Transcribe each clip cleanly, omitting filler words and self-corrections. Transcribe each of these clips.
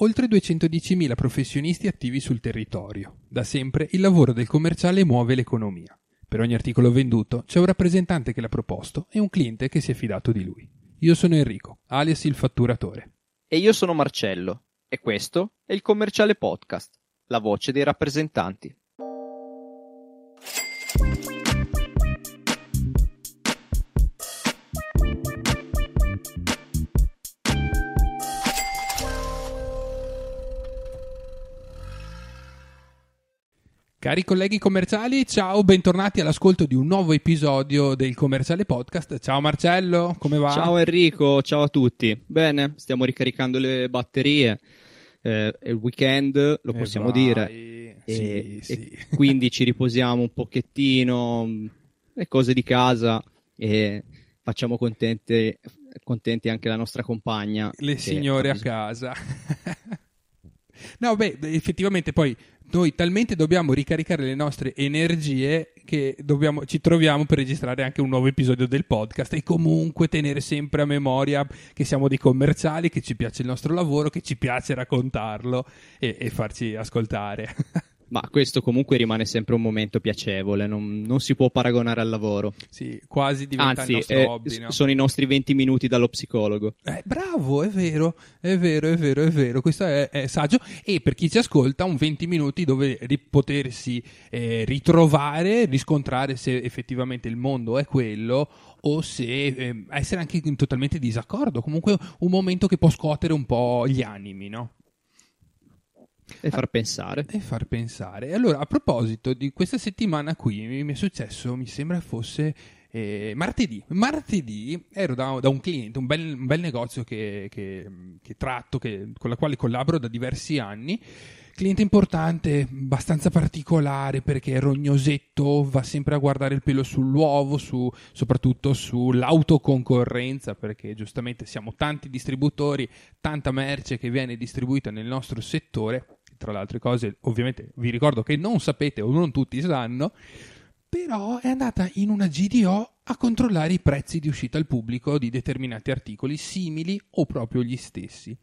oltre 210.000 professionisti attivi sul territorio. Da sempre il lavoro del commerciale muove l'economia. Per ogni articolo venduto c'è un rappresentante che l'ha proposto e un cliente che si è fidato di lui. Io sono Enrico, alias il fatturatore. E io sono Marcello. E questo è il Commerciale Podcast, la voce dei rappresentanti. Cari colleghi commerciali, ciao, bentornati all'ascolto di un nuovo episodio del Commerciale Podcast. Ciao Marcello, come va? Ciao Enrico, ciao a tutti. Bene, stiamo ricaricando le batterie, è il weekend, lo possiamo dire, sì. Quindi ci riposiamo un pochettino, le cose di casa e facciamo contenti anche la nostra compagna. Le signore a casa. No, beh, effettivamente poi noi talmente dobbiamo ricaricare le nostre energie che ci troviamo per registrare anche un nuovo episodio del podcast e comunque tenere sempre a memoria che siamo dei commerciali, che ci piace il nostro lavoro, che ci piace raccontarlo e farci ascoltare. Ma questo comunque rimane sempre un momento piacevole, non si può paragonare al lavoro. Sì, quasi diventa il nostro hobby, no? Sono i nostri 20 minuti dallo psicologo. Bravo, è vero, questo è saggio. E per chi ci ascolta, un 20 minuti dove potersi ritrovare, riscontrare se effettivamente il mondo è quello o se essere anche in totalmente disaccordo. Comunque un momento che può scuotere un po' gli animi, no? E far pensare. Allora, a proposito di questa settimana qui, mi è successo, mi sembra fosse martedì. Martedì ero da un cliente, un bel negozio che tratto, con la quale collaboro da diversi anni. Cliente importante, abbastanza particolare perché è rognosetto, va sempre a guardare il pelo sull'uovo, soprattutto sull'autoconcorrenza, perché giustamente siamo tanti distributori, tanta merce che viene distribuita nel nostro settore. Tra le altre cose, ovviamente vi ricordo che non sapete o non tutti sanno, però è andata in una GDO a controllare i prezzi di uscita al pubblico di determinati articoli simili o proprio gli stessi.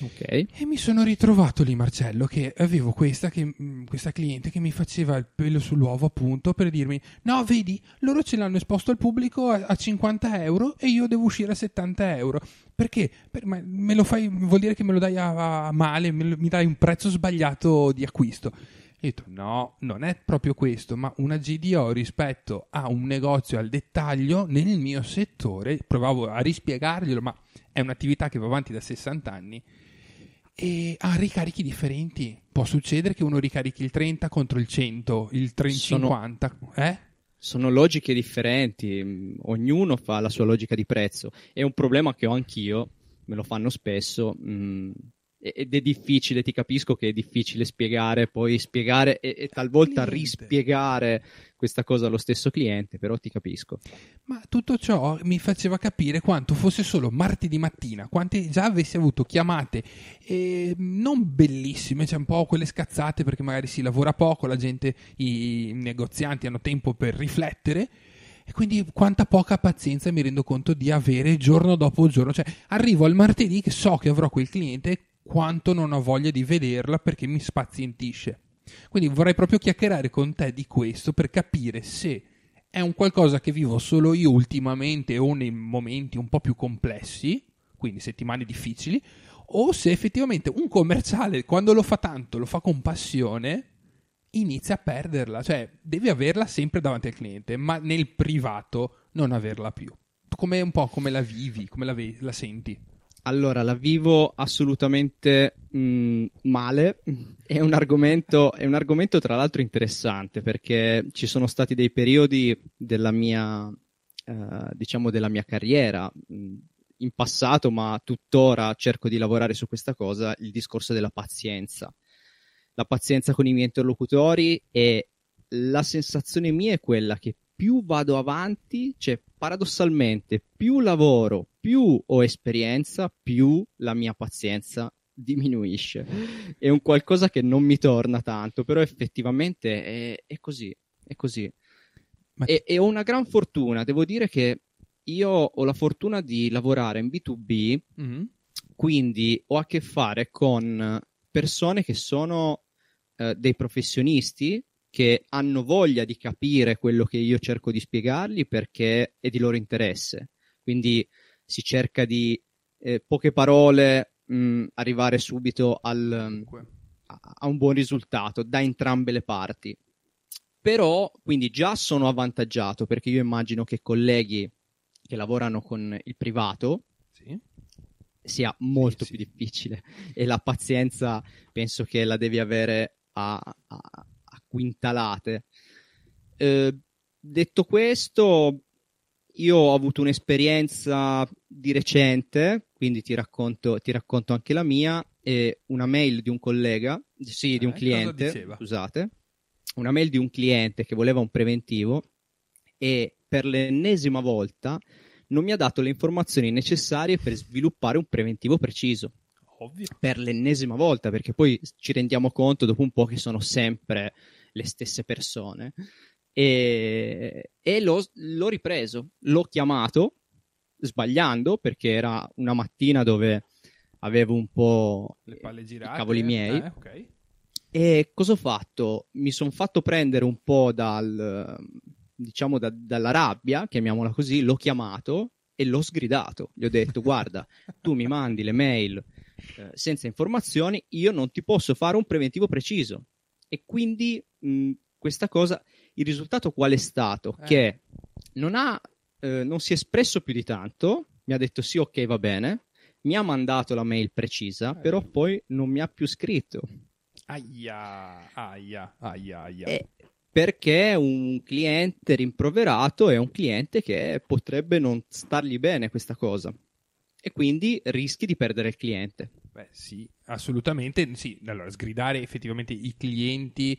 Okay. E mi sono ritrovato lì, Marcello, che avevo questa cliente che mi faceva il pelo sull'uovo, appunto, per dirmi: no, vedi, loro ce l'hanno esposto al pubblico a 50 euro e io devo uscire a 70 euro. Perché? Me lo fai, vuol dire che me lo dai a male, mi dai un prezzo sbagliato di acquisto. E ho detto: no, non è proprio questo, ma una GDO rispetto a un negozio al dettaglio nel mio settore. Provavo a rispiegarglielo, ma è un'attività che va avanti da 60 anni e ha ricarichi differenti. Può succedere che uno ricarichi il 30 contro il 100, il 50. Sono logiche differenti, ognuno fa la sua logica di prezzo. È un problema che ho anch'io, me lo fanno spesso. Ed è difficile, ti capisco che è difficile spiegare e talvolta rispiegare questa cosa allo stesso cliente, però ti capisco. Ma tutto ciò mi faceva capire quanto fosse solo martedì mattina, quante già avessi avuto chiamate non bellissime, cioè un po' quelle scazzate perché magari si lavora poco, la gente, i negozianti hanno tempo per riflettere. E quindi quanta poca pazienza mi rendo conto di avere giorno dopo giorno. Cioè arrivo al martedì che so che avrò quel cliente, quanto non ho voglia di vederla perché mi spazientisce. Quindi vorrei proprio chiacchierare con te di questo per capire se è un qualcosa che vivo solo io ultimamente o nei momenti un po' più complessi, quindi settimane difficili, o se effettivamente un commerciale quando lo fa tanto, lo fa con passione, inizia a perderla, cioè devi averla sempre davanti al cliente, ma nel privato non averla più. Come un po' come la vivi, come la senti? Allora, la vivo assolutamente male. È un argomento tra l'altro interessante, perché ci sono stati dei periodi della mia carriera in passato, ma tuttora cerco di lavorare su questa cosa, il discorso della pazienza. La pazienza con i miei interlocutori, e la sensazione mia è quella che più vado avanti, cioè paradossalmente più lavoro, più ho esperienza, più la mia pazienza diminuisce. È un qualcosa che non mi torna tanto, però effettivamente è così. E ho una gran fortuna, devo dire che io ho la fortuna di lavorare in B2B, Quindi ho a che fare con persone che sono dei professionisti che hanno voglia di capire quello che io cerco di spiegargli perché è di loro interesse. Quindi si cerca di poche parole arrivare subito a un buon risultato da entrambe le parti. Però quindi già sono avvantaggiato, perché io immagino che colleghi che lavorano con il privato sia molto più difficile, e la pazienza penso che la devi avere a quintalate. Detto questo, io ho avuto un'esperienza di recente, quindi ti racconto anche la mia, e una mail di un collega, di un cliente, scusate, una mail di un cliente che voleva un preventivo e per l'ennesima volta non mi ha dato le informazioni necessarie per sviluppare un preventivo preciso. Ovvio. Per l'ennesima volta, perché poi ci rendiamo conto dopo un po' che sono sempre le stesse persone. E l'ho ripreso, l'ho chiamato sbagliando, perché era una mattina dove avevo un po' le palle girate, i cavoli miei. Okay. E cosa ho fatto? Mi sono fatto prendere un po' dalla rabbia, chiamiamola così. L'ho chiamato e l'ho sgridato, gli ho detto: guarda, tu mi mandi le mail senza informazioni, io non ti posso fare un preventivo preciso. E quindi questa cosa, il risultato qual è stato? Che non si è espresso più di tanto, mi ha detto sì, ok, va bene, mi ha mandato la mail precisa, però poi non mi ha più scritto. Aia. Perché un cliente rimproverato è un cliente che potrebbe non stargli bene questa cosa, e quindi rischi di perdere il cliente. Beh sì, assolutamente sì. Allora, sgridare effettivamente i clienti,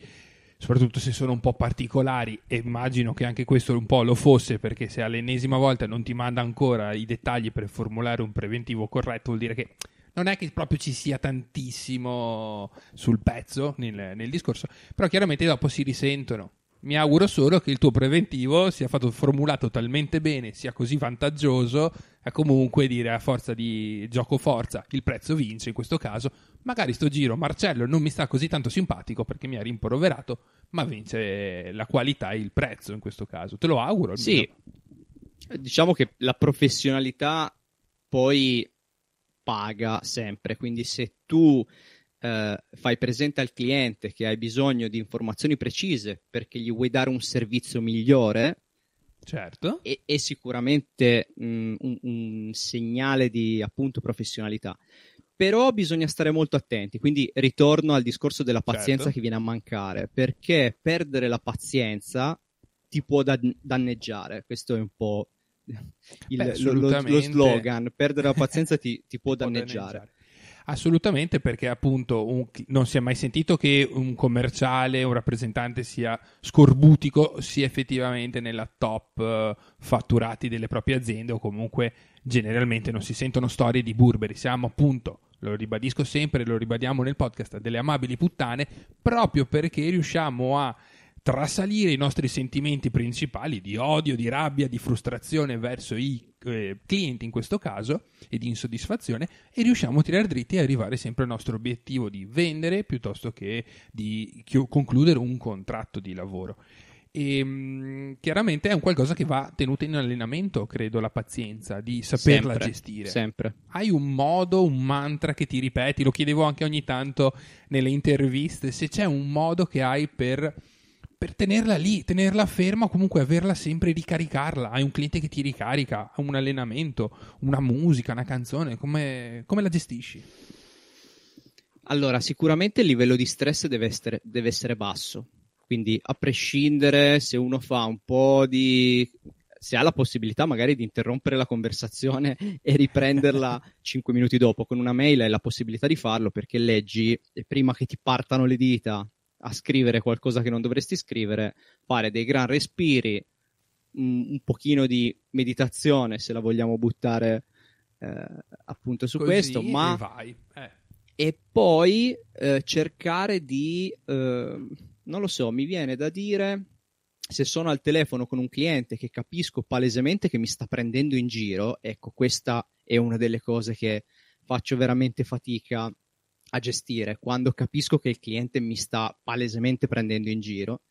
soprattutto se sono un po' particolari, e immagino che anche questo un po' lo fosse, perché se all'ennesima volta non ti manda ancora i dettagli per formulare un preventivo corretto, vuol dire che non è che proprio ci sia tantissimo sul pezzo nel discorso, però chiaramente dopo si risentono. Mi auguro solo che il tuo preventivo sia stato formulato talmente bene, sia così vantaggioso, a comunque dire a forza di gioco il prezzo vince in questo caso. Magari sto giro Marcello non mi sta così tanto simpatico perché mi ha rimproverato, ma vince la qualità e il prezzo in questo caso. Te lo auguro. Sì, diciamo che la professionalità poi paga sempre, quindi se tu fai presente al cliente che hai bisogno di informazioni precise perché gli vuoi dare un servizio migliore, certo, è sicuramente un segnale di, appunto, professionalità. Però bisogna stare molto attenti, quindi ritorno al discorso della pazienza, certo, che viene a mancare, perché perdere la pazienza ti può danneggiare. Questo è un po' lo slogan: perdere la pazienza ti può danneggiare. Assolutamente, perché appunto non si è mai sentito che un commerciale, un rappresentante sia scorbutico, sia effettivamente nella top fatturati delle proprie aziende, o comunque generalmente non si sentono storie di burberi. Siamo, appunto, lo ribadisco sempre, lo ribadiamo nel podcast, delle amabili puttane, proprio perché riusciamo a trasalire i nostri sentimenti principali di odio, di rabbia, di frustrazione verso i clienti in questo caso, e di insoddisfazione, e riusciamo a tirare dritti e arrivare sempre al nostro obiettivo di vendere piuttosto che di concludere un contratto di lavoro. E chiaramente è un qualcosa che va tenuto in allenamento, credo, la pazienza, di saperla gestire sempre. Hai un modo, un mantra che ti ripeti? Lo chiedevo anche ogni tanto nelle interviste, se c'è un modo che hai per tenerla lì, tenerla ferma, o comunque averla sempre, ricaricarla. Hai un cliente che ti ricarica, un allenamento, una musica, una canzone, come la gestisci? Allora, sicuramente il livello di stress deve essere basso, quindi a prescindere se uno fa un po' di... se ha la possibilità magari di interrompere la conversazione e riprenderla 5 minuti dopo. Con una mail hai la possibilità di farlo, perché leggi, e prima che ti partano le dita a scrivere qualcosa che non dovresti scrivere, fare dei gran respiri, un pochino di meditazione, se la vogliamo buttare appunto su così questo, ma vai. E poi cercare di non lo so, mi viene da dire, se sono al telefono con un cliente che capisco palesemente che mi sta prendendo in giro, ecco, questa è una delle cose che faccio veramente fatica a gestire, quando capisco che il cliente mi sta palesemente prendendo in giro.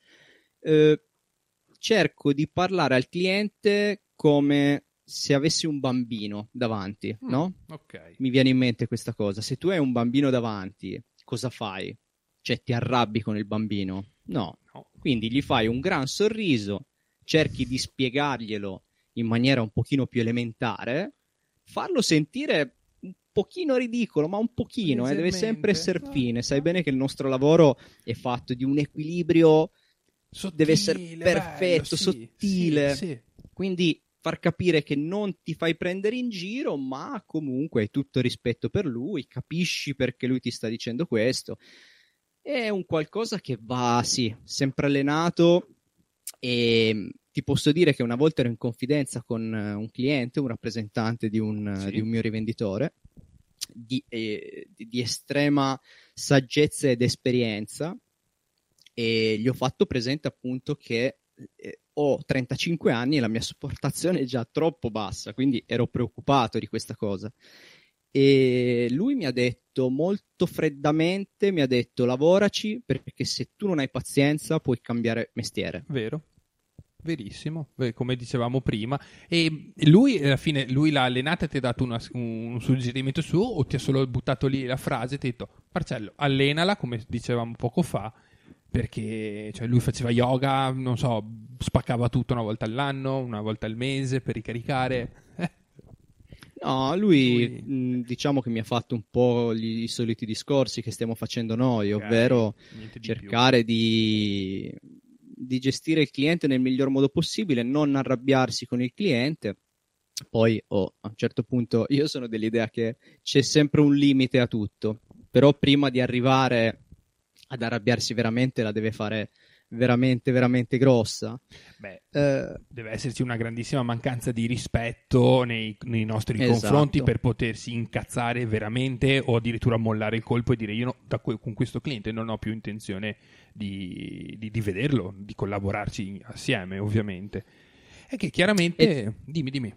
Cerco di parlare al cliente come se avessi un bambino davanti, no? Okay. Mi viene in mente questa cosa. Se tu hai un bambino davanti, cosa fai? Cioè, ti arrabbi con il bambino? No. Quindi gli fai un gran sorriso, cerchi di spiegarglielo in maniera un pochino più elementare, farlo sentire un pochino ridicolo, ma un pochino, deve sempre essere fine. Sai bene che il nostro lavoro è fatto di un equilibrio, sottile, deve essere perfetto, bello, sottile. Sì. Quindi far capire che non ti fai prendere in giro, ma comunque hai tutto rispetto per lui, capisci perché lui ti sta dicendo questo. È un qualcosa che va, sì, sempre allenato, e ti posso dire che una volta ero in confidenza con un cliente, un rappresentante di un mio rivenditore, di estrema saggezza ed esperienza, e gli ho fatto presente appunto che ho 35 anni e la mia sopportazione è già troppo bassa, quindi ero preoccupato di questa cosa. E lui mi ha detto molto freddamente, mi ha detto: lavoraci, perché se tu non hai pazienza puoi cambiare mestiere. Vero, verissimo, come dicevamo prima. E lui alla fine, lui l'ha allenata e ti ha dato un suggerimento suo, o ti ha solo buttato lì la frase e ti ha detto: Marcello, allenala, come dicevamo poco fa, perché cioè, lui faceva yoga, non so, spaccava tutto una volta all'anno, una volta al mese per ricaricare. No, lui diciamo che mi ha fatto un po' i soliti discorsi che stiamo facendo noi, okay, ovvero cercare di gestire il cliente nel miglior modo possibile, non arrabbiarsi con il cliente. Poi a un certo punto io sono dell'idea che c'è sempre un limite a tutto, però prima di arrivare ad arrabbiarsi veramente la deve fare veramente veramente grossa. Deve esserci una grandissima mancanza di rispetto nei nostri confronti per potersi incazzare veramente, o addirittura mollare il colpo e dire: io con questo cliente non ho più intenzione di vederlo, di collaborarci assieme, ovviamente. E che chiaramente dimmi.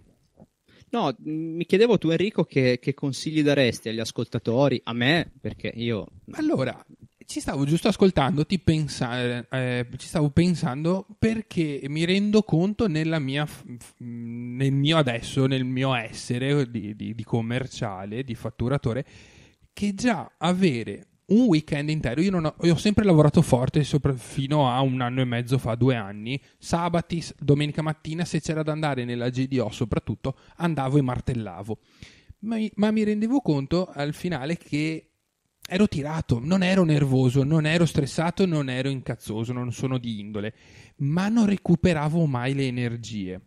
No, mi chiedevo tu, Enrico, che consigli daresti agli ascoltatori, a me, perché io allora ci stavo giusto ascoltandoti ci stavo pensando, perché mi rendo conto nel mio adesso, nel mio essere di commerciale, di fatturatore, che già avere un weekend intero, io ho sempre lavorato forte, fino a 1 anno e mezzo fa, 2 anni, sabati, domenica mattina, se c'era da andare nella GDO soprattutto, andavo e martellavo, ma mi rendevo conto al finale che ero tirato, non ero nervoso, non ero stressato, non ero incazzoso, non sono di indole, ma non recuperavo mai le energie.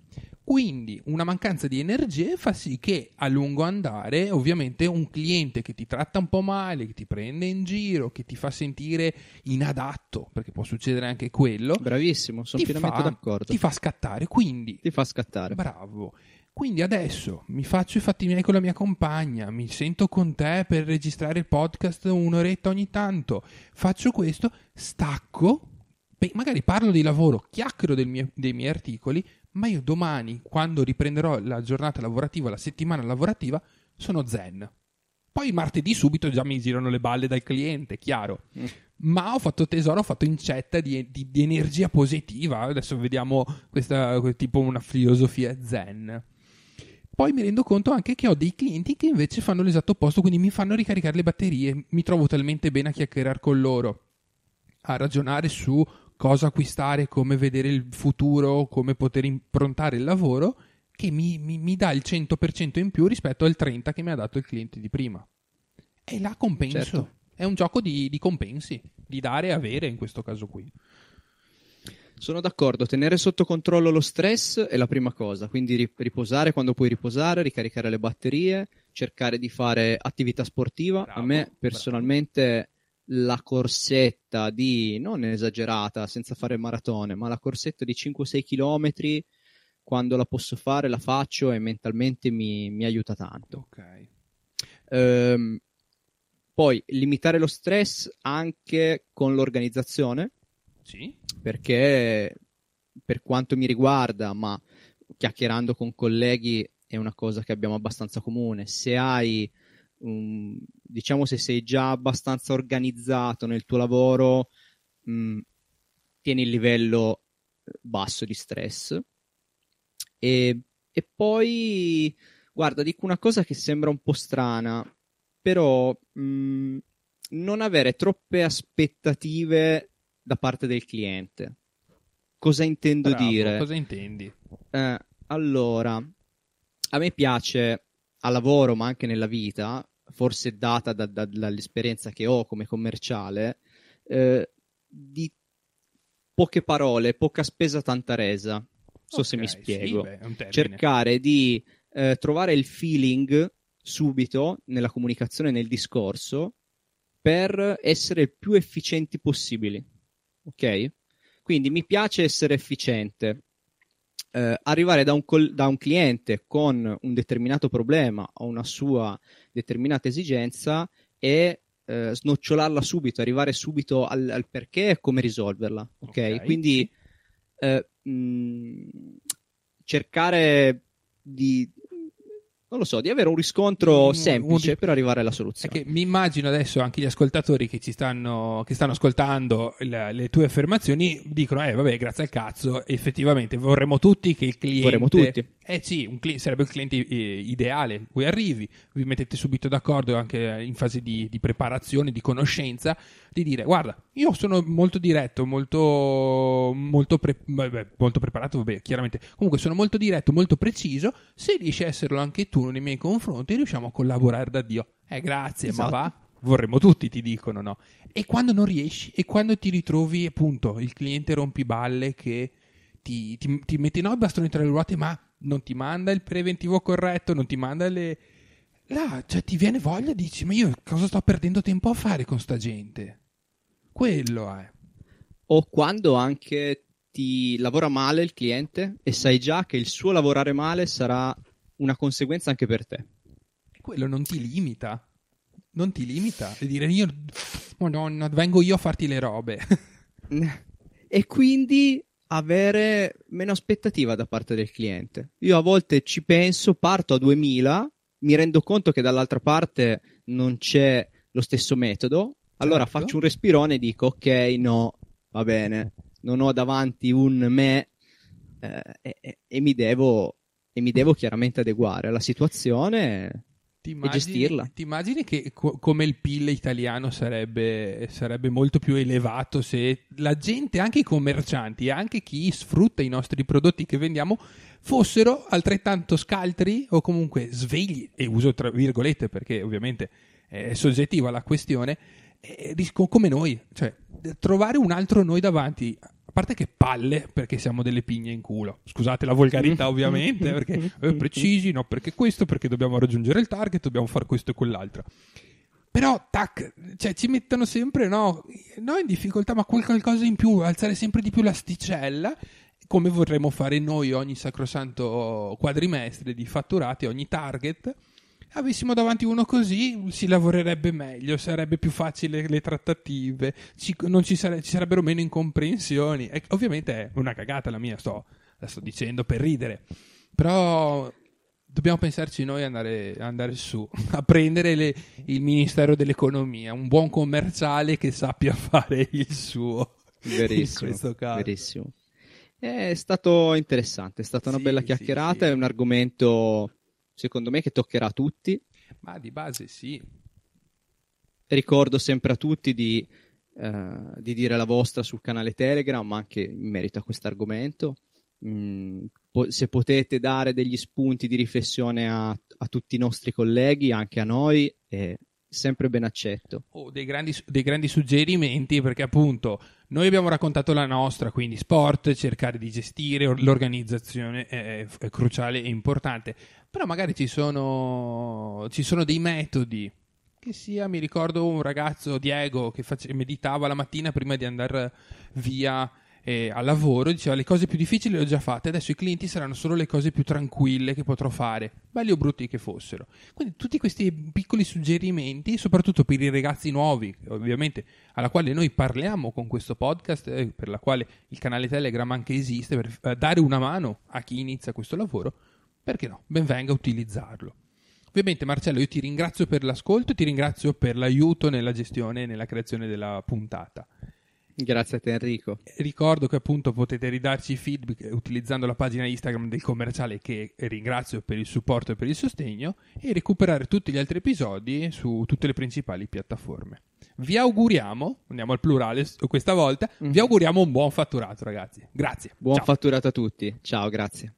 Quindi una mancanza di energie fa sì che a lungo andare, ovviamente, un cliente che ti tratta un po' male, che ti prende in giro, che ti fa sentire inadatto, perché può succedere anche quello. Bravissimo, sono pienamente d'accordo. Ti fa scattare, quindi. Ti fa scattare. Bravo. Quindi adesso mi faccio i fatti miei con la mia compagna, mi sento con te per registrare il podcast 1 oretta ogni tanto, faccio questo, stacco, magari parlo di lavoro, chiacchiero dei miei articoli, ma io domani, quando riprenderò la giornata lavorativa, la settimana lavorativa, sono zen. Poi martedì subito già mi girano le balle dal cliente, chiaro. Ma ho fatto tesoro, ho fatto incetta di energia positiva. Adesso vediamo questa tipo una filosofia zen. Poi mi rendo conto anche che ho dei clienti che invece fanno l'esatto opposto, quindi mi fanno ricaricare le batterie, mi trovo talmente bene a chiacchierare con loro, a ragionare su cosa acquistare, come vedere il futuro, come poter improntare il lavoro, che mi dà il 100% in più rispetto al 30% che mi ha dato il cliente di prima. E là compenso. Certo. È un gioco di compensi, di dare e avere in questo caso qui. Sono d'accordo, tenere sotto controllo lo stress è la prima cosa, quindi riposare quando puoi riposare, ricaricare le batterie, cercare di fare attività sportiva. Bravo, a me personalmente la corsetta non esagerata, senza fare maratone, ma la corsetta di 5-6 chilometri, quando la posso fare la faccio, e mentalmente mi aiuta tanto. Ok. Poi limitare lo stress anche con l'organizzazione, sì, perché per quanto mi riguarda, ma chiacchierando con colleghi è una cosa che abbiamo abbastanza comune, se hai diciamo, se sei già abbastanza organizzato nel tuo lavoro, tieni il livello basso di stress. E poi, guarda, dico una cosa che sembra un po' strana, però non avere troppe aspettative da parte del cliente. Cosa intendo dire? Cosa intendi? Allora, a me piace, al lavoro ma anche nella vita, forse data dall'esperienza che ho come commerciale, di poche parole, poca spesa, tanta resa. So se mi spiego. Sì, cercare di trovare il feeling subito nella comunicazione, nel discorso, per essere il più efficienti possibili, ok? Quindi mi piace essere efficiente. Arrivare da un cliente con un determinato problema o una sua determinata esigenza e snocciolarla subito, arrivare subito al perché e come risolverla, ok? Quindi cercare di, non lo so, di avere un riscontro semplice per arrivare alla soluzione. È che mi immagino adesso anche gli ascoltatori che stanno ascoltando le tue affermazioni dicono vabbè, grazie al cazzo, effettivamente vorremmo tutti che il cliente... Vorremmo tutti. Sì, sarebbe il cliente ideale, voi arrivi, vi mettete subito d'accordo anche in fase di preparazione, di conoscenza, di dire guarda, io sono molto diretto, molto preparato, vabbè, chiaramente, comunque sono molto diretto, molto preciso, se riesci a esserlo anche tu nei miei confronti riusciamo a collaborare da Dio. Grazie, esatto. Ma va, vorremmo tutti, ti dicono, no? E quando non riesci, e quando ti ritrovi appunto il cliente rompiballe che ti mette il bastone tra le ruote ma non ti manda il preventivo corretto, non ti manda le... Là, cioè ti viene voglia, dici, ma io cosa sto perdendo tempo a fare con sta gente? Quello è. O quando anche ti lavora male il cliente e sai già che il suo lavorare male sarà una conseguenza anche per te. Quello non ti limita. Non ti limita. E dire, io, Madonna, vengo io a farti le robe. E quindi avere meno aspettativa da parte del cliente. Io a volte ci penso, parto a 2000, mi rendo conto che dall'altra parte non c'è lo stesso metodo, allora faccio un respirone e dico ok, no, va bene, non ho davanti un me e mi devo chiaramente adeguare alla situazione e gestirla. Ti immagini che come il PIL italiano sarebbe molto più elevato se la gente, anche i commercianti, anche chi sfrutta i nostri prodotti che vendiamo, fossero altrettanto scaltri o comunque svegli, e uso tra virgolette perché ovviamente è soggettiva la questione, come noi, cioè trovare un altro noi davanti. A parte che palle, perché siamo delle pigne in culo. Scusate la volgarità ovviamente, perché precisi, no, perché questo, perché dobbiamo raggiungere il target, dobbiamo fare questo e quell'altro. Però, cioè ci mettono sempre, no in difficoltà, ma qualcosa in più, alzare sempre di più l'asticella, come vorremmo fare noi ogni sacrosanto quadrimestre di fatturati, ogni target. Avessimo davanti uno così si lavorerebbe meglio, sarebbe più facile le trattative, ci sarebbero meno incomprensioni. E ovviamente è una cagata la mia, la sto dicendo per ridere, però dobbiamo pensarci noi, andare su a prendere il Ministero dell'Economia, un buon commerciale che sappia fare il suo. Verissimo, in questo caso. Verissimo. È stato interessante, è stata una bella chiacchierata, sì. È un argomento... secondo me che toccherà a tutti, ma di base sì. Ricordo sempre a tutti di dire la vostra sul canale Telegram, ma anche in merito a questo argomento, se potete dare degli spunti di riflessione a tutti i nostri colleghi, anche a noi, è sempre ben accetto. Dei grandi suggerimenti, perché appunto noi abbiamo raccontato la nostra, quindi sport, cercare di gestire, l'organizzazione è cruciale e importante, però magari ci sono dei metodi, che sia, mi ricordo un ragazzo, Diego, che meditava la mattina prima di andare via al lavoro, diceva le cose più difficili le ho già fatte, adesso i clienti saranno solo le cose più tranquille che potrò fare, belli o brutti che fossero. Quindi tutti questi piccoli suggerimenti, soprattutto per i ragazzi nuovi, ovviamente, alla quale noi parliamo con questo podcast, per la quale il canale Telegram anche esiste, per dare una mano a chi inizia questo lavoro, perché no, ben venga utilizzarlo. Ovviamente Marcello, io ti ringrazio per l'ascolto, ti ringrazio per l'aiuto nella gestione e nella creazione della puntata. Grazie a te Enrico. Ricordo che appunto potete ridarci feedback utilizzando la pagina Instagram del Commerciale, che ringrazio per il supporto e per il sostegno, e recuperare tutti gli altri episodi su tutte le principali piattaforme. Vi auguriamo, andiamo al plurale questa volta, vi auguriamo un buon fatturato ragazzi. Grazie. Buon fatturato a tutti. Ciao, grazie.